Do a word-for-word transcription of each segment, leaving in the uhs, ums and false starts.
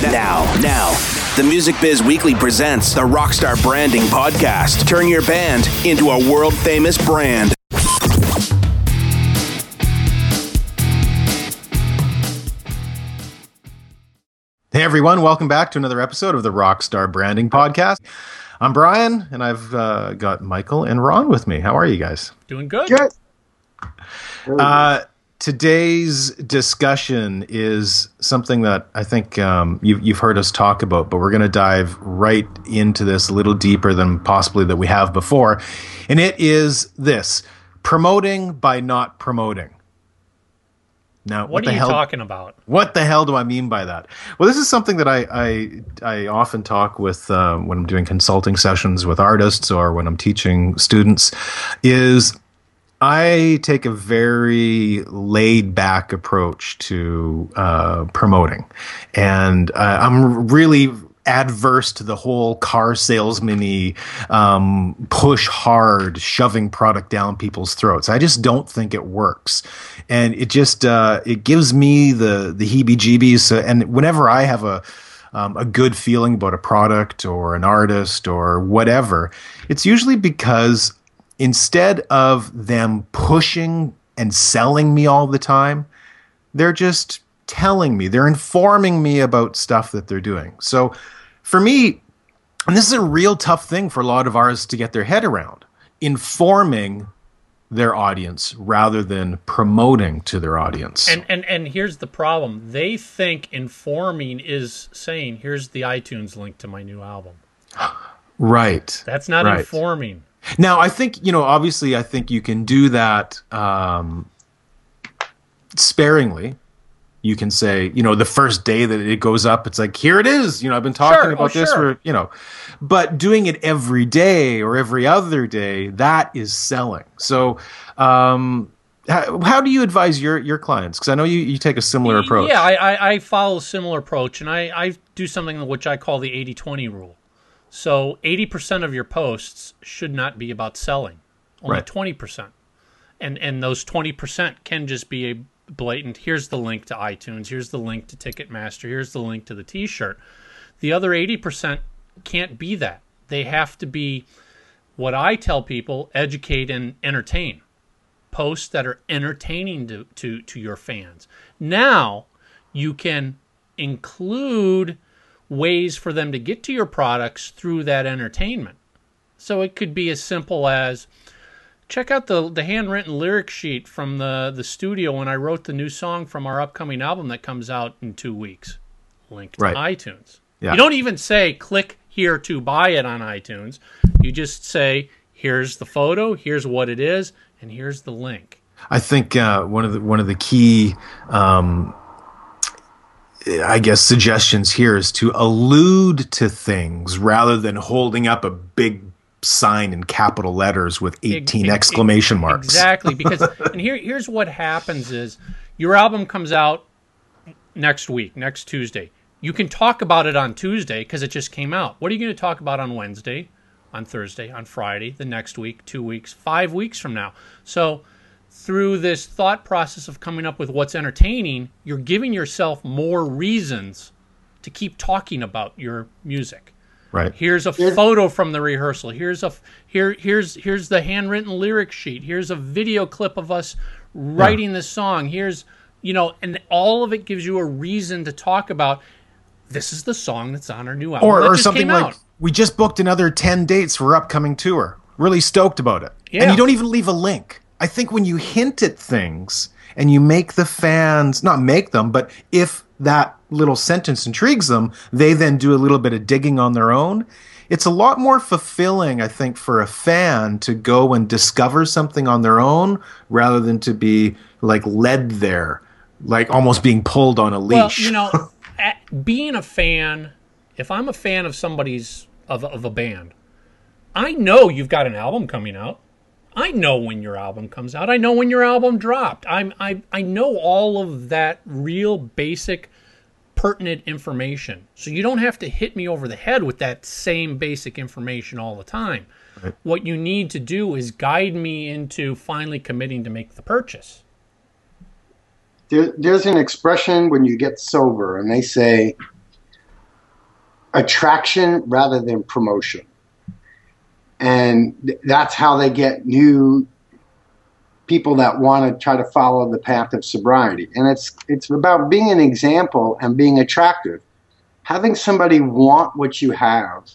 Now, now, the Music Biz Weekly presents the Rockstar Branding Podcast. Turn your band into a world-famous brand. Hey, everyone. Welcome back to another episode of the Rockstar Branding Podcast. I'm Brian, and I've uh, got Michael and Ron with me. How are you guys? Doing good. Good. Uh, today's discussion is something that I think um, you've, you've heard us talk about, but we're going to dive right into this a little deeper than possibly that we have before. And it is this: promoting by not promoting. Now, what, what are you hell, talking about? What the hell do I mean by that? Well, this is something that I I, I often talk with uh, when I'm doing consulting sessions with artists or when I'm teaching students, is I take a very laid-back approach to uh, promoting. And uh, I'm really adverse to the whole car salesman-y um, push hard, shoving product down people's throats. I just don't think it works. And it just uh, it gives me the, the heebie-jeebies. So, and whenever I have a um, a good feeling about a product or an artist or whatever, it's usually because instead of them pushing and selling me all the time, they're just telling me, they're informing me about stuff that they're doing. So for me, and this is a real tough thing for a lot of artists to get their head around, informing their audience rather than promoting to their audience. And and and here's the problem. They think informing is saying, here's the iTunes link to my new album. Right. That's not right. Informing. Now, I think, you know, obviously I think you can do that um, sparingly. You can say, you know, the first day that it goes up, it's like, here it is. You know, I've been talking sure, about oh, this sure. for, you know. But doing it every day or every other day, that is selling. So um, how, how do you advise your, your clients? Because I know you, you take a similar approach. Yeah, I, I, I follow a similar approach. And I, I do something which I call the eighty twenty rule. So eighty percent of your posts should not be about selling, only right. twenty percent. And and those twenty percent can just be a blatant, here's the link to iTunes, here's the link to Ticketmaster, here's the link to the t-shirt. The other eighty percent can't be that. They have to be, what I tell people, educate and entertain. Posts that are entertaining to, to, to your fans. Now you can include ways for them to get to your products through that entertainment. So it could be as simple as, check out the the handwritten lyric sheet from the, the studio when I wrote the new song from our upcoming album that comes out in two weeks. Link to right. iTunes. Yeah. You don't even say, click here to buy it on iTunes. You just say, here's the photo, here's what it is, and here's the link. I think uh, one of the one of the key um I guess suggestions here is to allude to things rather than holding up a big sign in capital letters with eighteen it, it, exclamation marks. Exactly, because and here here's what happens is your album comes out next week, next Tuesday. You can talk about it on Tuesday because it just came out. What are you going to talk about on Wednesday, on Thursday, on Friday, the next week, two weeks, five weeks from now? So through this thought process of coming up with what's entertaining, you're giving yourself more reasons to keep talking about your music. Right. Here's a photo from the rehearsal. Here's a here here's here's the handwritten lyric sheet. Here's a video clip of us writing yeah. this song. Here's, you know, and all of it gives you a reason to talk about, this is the song that's on our new album. Or, or something like, we just booked another ten dates for upcoming tour. Really stoked about it. Yeah. And you don't even leave a link. I think when you hint at things and you make the fans, not make them, but if that little sentence intrigues them, they then do a little bit of digging on their own. It's a lot more fulfilling, I think, for a fan to go and discover something on their own rather than to be like led there, like almost being pulled on a leash. Well, you know, at being a fan, if I'm a fan of somebody's, of, of a band, I know you've got an album coming out. I know when your album comes out. I know when your album dropped. I'm I I know all of that real basic pertinent information. So you don't have to hit me over the head with that same basic information all the time. Right. What you need to do is guide me into finally committing to make the purchase. There, there's an expression when you get sober and they say, attraction rather than promotion. And th that's how they get new people that want to try to follow the path of sobriety. And it's, it's about being an example and being attractive. Having somebody want what you have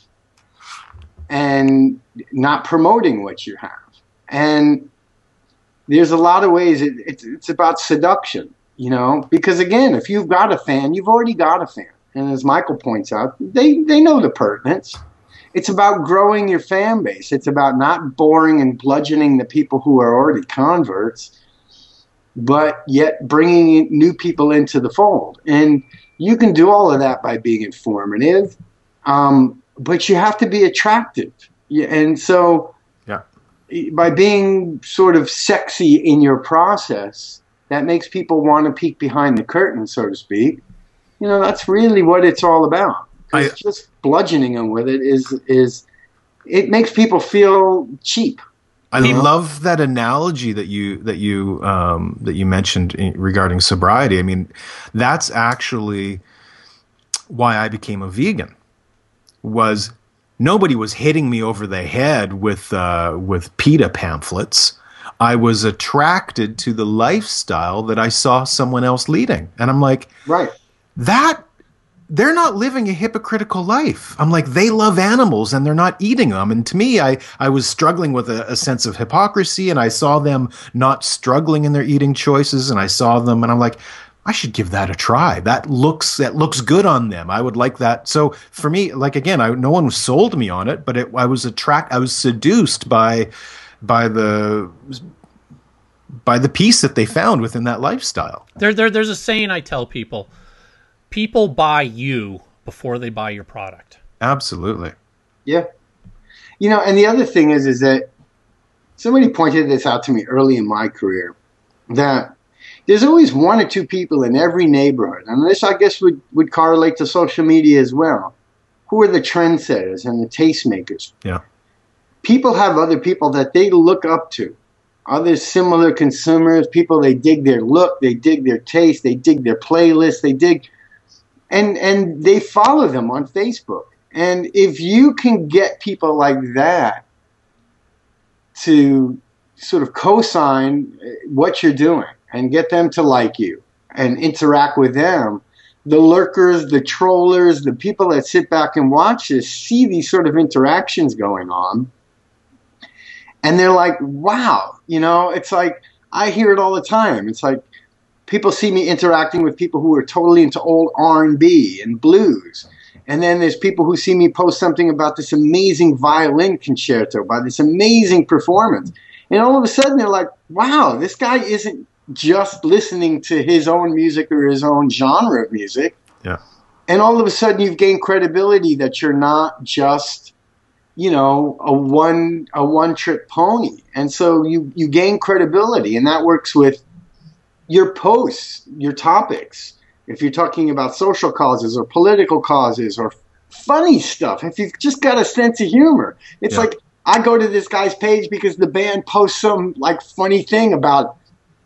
and not promoting what you have. And there's a lot of ways it, it's, it's about seduction, you know, because again, if you've got a fan, you've already got a fan. And as Michael points out, they, they know the pertinence. It's about growing your fan base. It's about not boring and bludgeoning the people who are already converts, but yet bringing new people into the fold. And you can do all of that by being informative, um, but you have to be attractive. And so yeah. by being sort of sexy in your process, that makes people want to peek behind the curtain, so to speak. You know, that's really what it's all about. I, just bludgeoning them with it is is it makes people feel cheap. I know? love that analogy that you that you um, that you mentioned in, regarding sobriety. I mean, that's actually why I became a vegan. Was nobody was hitting me over the head with uh, with PETA pamphlets. I was attracted to the lifestyle that I saw someone else leading, and I'm like, right, that. They're not living a hypocritical life. I'm like, they love animals and they're not eating them. And to me, I, I was struggling with a, a sense of hypocrisy, and I saw them not struggling in their eating choices, and I saw them and I'm like, I should give that a try. That looks that looks good on them. I would like that. So for me, like again, I, no one sold me on it, but it, I was attract, I was seduced by by the by the peace that they found within that lifestyle. There, there, there's a saying I tell people. People buy you before they buy your product. Absolutely. Yeah. You know, and the other thing is, is that somebody pointed this out to me early in my career, that there's always one or two people in every neighborhood, and this, I guess, would, would correlate to social media as well, who are the trendsetters and the tastemakers. Yeah. People have other people that they look up to, other similar consumers, people they dig their look, they dig their taste, they dig their playlist, they dig... And, and they follow them on Facebook. And if you can get people like that to sort of co-sign what you're doing and get them to like you and interact with them, the lurkers, the trollers, the people that sit back and watch this, see these sort of interactions going on. And they're like, wow, you know, it's like, I hear it all the time. It's like, people see me interacting with people who are totally into old R and B and blues. And then there's people who see me post something about this amazing violin concerto, by this amazing performance. And all of a sudden they're like, wow, this guy isn't just listening to his own music or his own genre of music. Yeah. And all of a sudden you've gained credibility that you're not just, you know, a one, a one-trick pony. And so you, you gain credibility, and that works with your posts, your topics, if you're talking about social causes or political causes or funny stuff, if you've just got a sense of humor. It's yeah. like, I go to this guy's page because the band posts some like funny thing about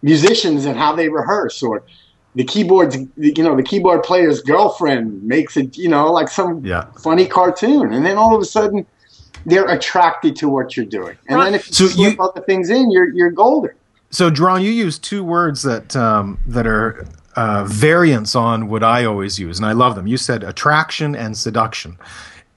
musicians and how they rehearse, or the keyboard's, you know, the keyboard player's girlfriend makes it, you know, like some yeah. funny cartoon. And then all of a sudden they're attracted to what you're doing. And right. then if you so slip you other things in, you're, you're golden. So, Daron, you use two words that um, that are uh, variants on what I always use, and I love them. You said attraction and seduction,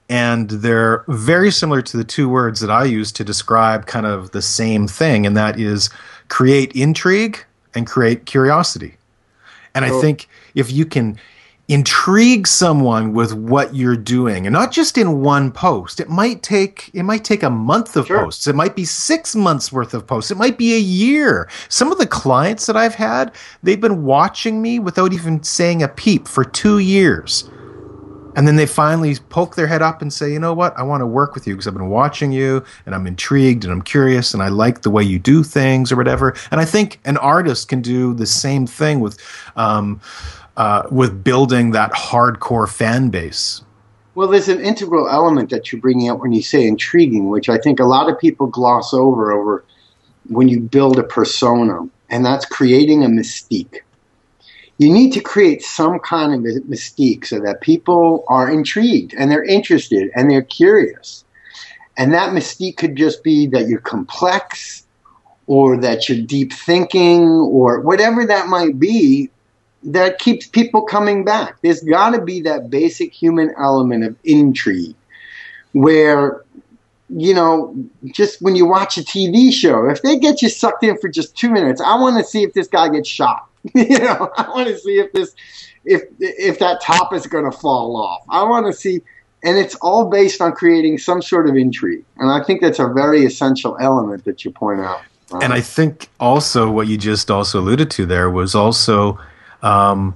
and they're very similar to the two words that I use to describe kind of the same thing, and that is create intrigue and create curiosity. And oh. I think if you can intrigue someone with what you're doing, and not just in one post. It might take it might take a month of sure. posts. It might be six months worth of posts. It might be a year. Some of the clients that I've had, they've been watching me without even saying a peep for two years. And then they finally poke their head up and say, you know what, I want to work with you because I've been watching you and I'm intrigued and I'm curious and I like the way you do things or whatever. And I think an artist can do the same thing with um, uh, with building that hardcore fan base. Well, there's an integral element that you're bringing up when you say intriguing, which I think a lot of people gloss over, over when you build a persona, and that's creating a mystique. you need to create some kind of mystique so that people are intrigued and they're interested and they're curious. And that mystique could just be that you're complex or that you're deep thinking or whatever that might be that keeps people coming back. There's got to be that basic human element of intrigue where, you know, just when you watch a T V show, if they get you sucked in for just two minutes, I want to see if this guy gets shot. You know, I want to see if this, if if that top is going to fall off. I want to see, and it's all based on creating some sort of intrigue. And I think that's a very essential element that you point out. Um, and I think also what you just also alluded to there was also um,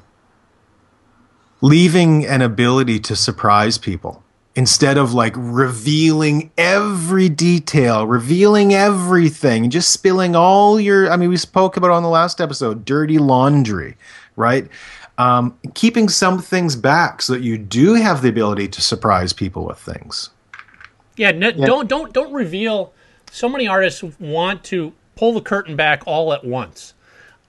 leaving an ability to surprise people. Instead of like revealing every detail, revealing everything, just spilling all your, I mean, we spoke about on the last episode, dirty laundry, right? Um, keeping some things back so that you do have the ability to surprise people with things. Yeah, no, yeah. don't don't don't reveal. So many artists want to pull the curtain back all at once.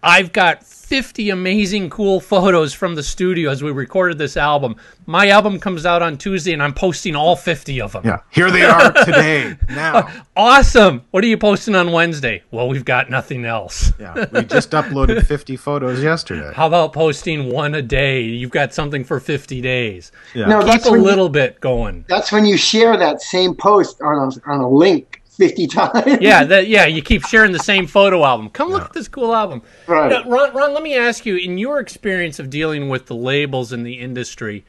I've got fifty amazing cool photos from the studio as we recorded this album. My album comes out on Tuesday, and I'm posting all fifty of them. Yeah, here they are today, now. Awesome. What are you posting on Wednesday? Well, we've got nothing else. Yeah, we just uploaded fifty photos yesterday. How about posting one a day? You've got something for fifty days. Yeah. No, that's a little you, bit going. That's when you share that same post on a, on a link. fifty times. Yeah, that, yeah. You keep sharing the same photo album. Come look yeah. at this cool album. Right. Now, Ron, Ron, let me ask you, in your experience of dealing with the labels in the industry,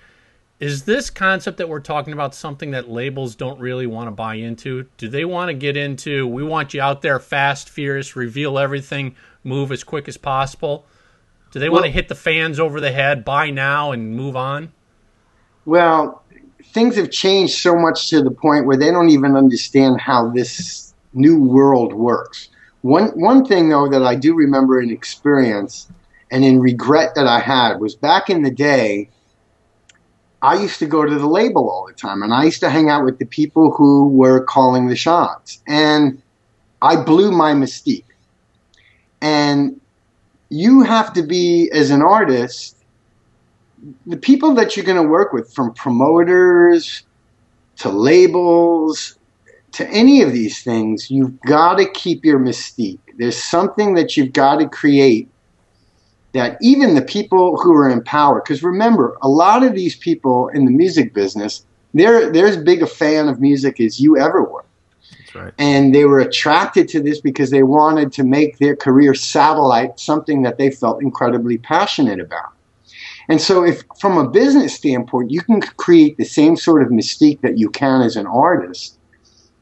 is this concept that we're talking about something that labels don't really want to buy into? Do they want to get into, we want you out there fast, fierce, reveal everything, move as quick as possible? Do they well, want to hit the fans over the head, buy now, and move on? Well... Things have changed so much to the point where they don't even understand how this new world works. One one thing, though, that I do remember in experience and in regret that I had was back in the day, I used to go to the label all the time, and I used to hang out with the people who were calling the shots. And I blew my mystique. And you have to be, as an artist, the people that you're going to work with, from promoters to labels to any of these things, you've got to keep your mystique. There's something that you've got to create that even the people who are in power, because remember, a lot of these people in the music business, they're, they're as big a fan of music as you ever were. That's right. And they were attracted to this because they wanted to make their career satellite something that they felt incredibly passionate about. And so if, from a business standpoint, you can create the same sort of mystique that you can as an artist,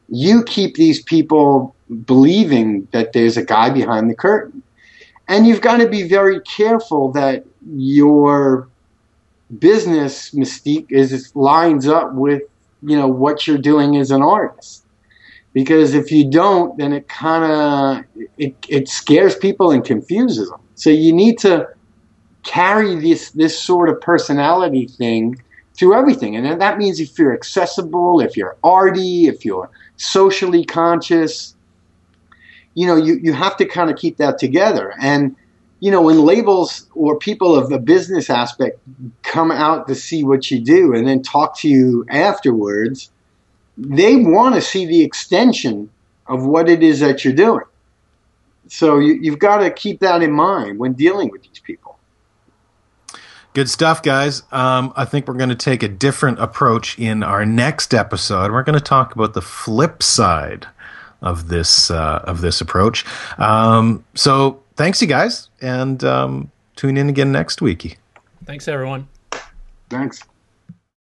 you keep these people believing that there's a guy behind the curtain. And you've got to be very careful that your business mystique is lines up with, you know, what you're doing as an artist. Because if you don't, then it kind of, it, it scares people and confuses them. So you need to carry this this sort of personality thing through everything. And that means if you're accessible, if you're arty, if you're socially conscious, you know, you, you have to kind of keep that together. And, you know, when labels or people of the business aspect come out to see what you do and then talk to you afterwards, they want to see the extension of what it is that you're doing. So you, you've got to keep that in mind when dealing with these people. Good stuff, guys. Um, I think we're going to take a different approach in our next episode. We're going to talk about the flip side of this uh, of this approach. Um, so thanks, you guys, and um, tune in again next week. Thanks, everyone. Thanks.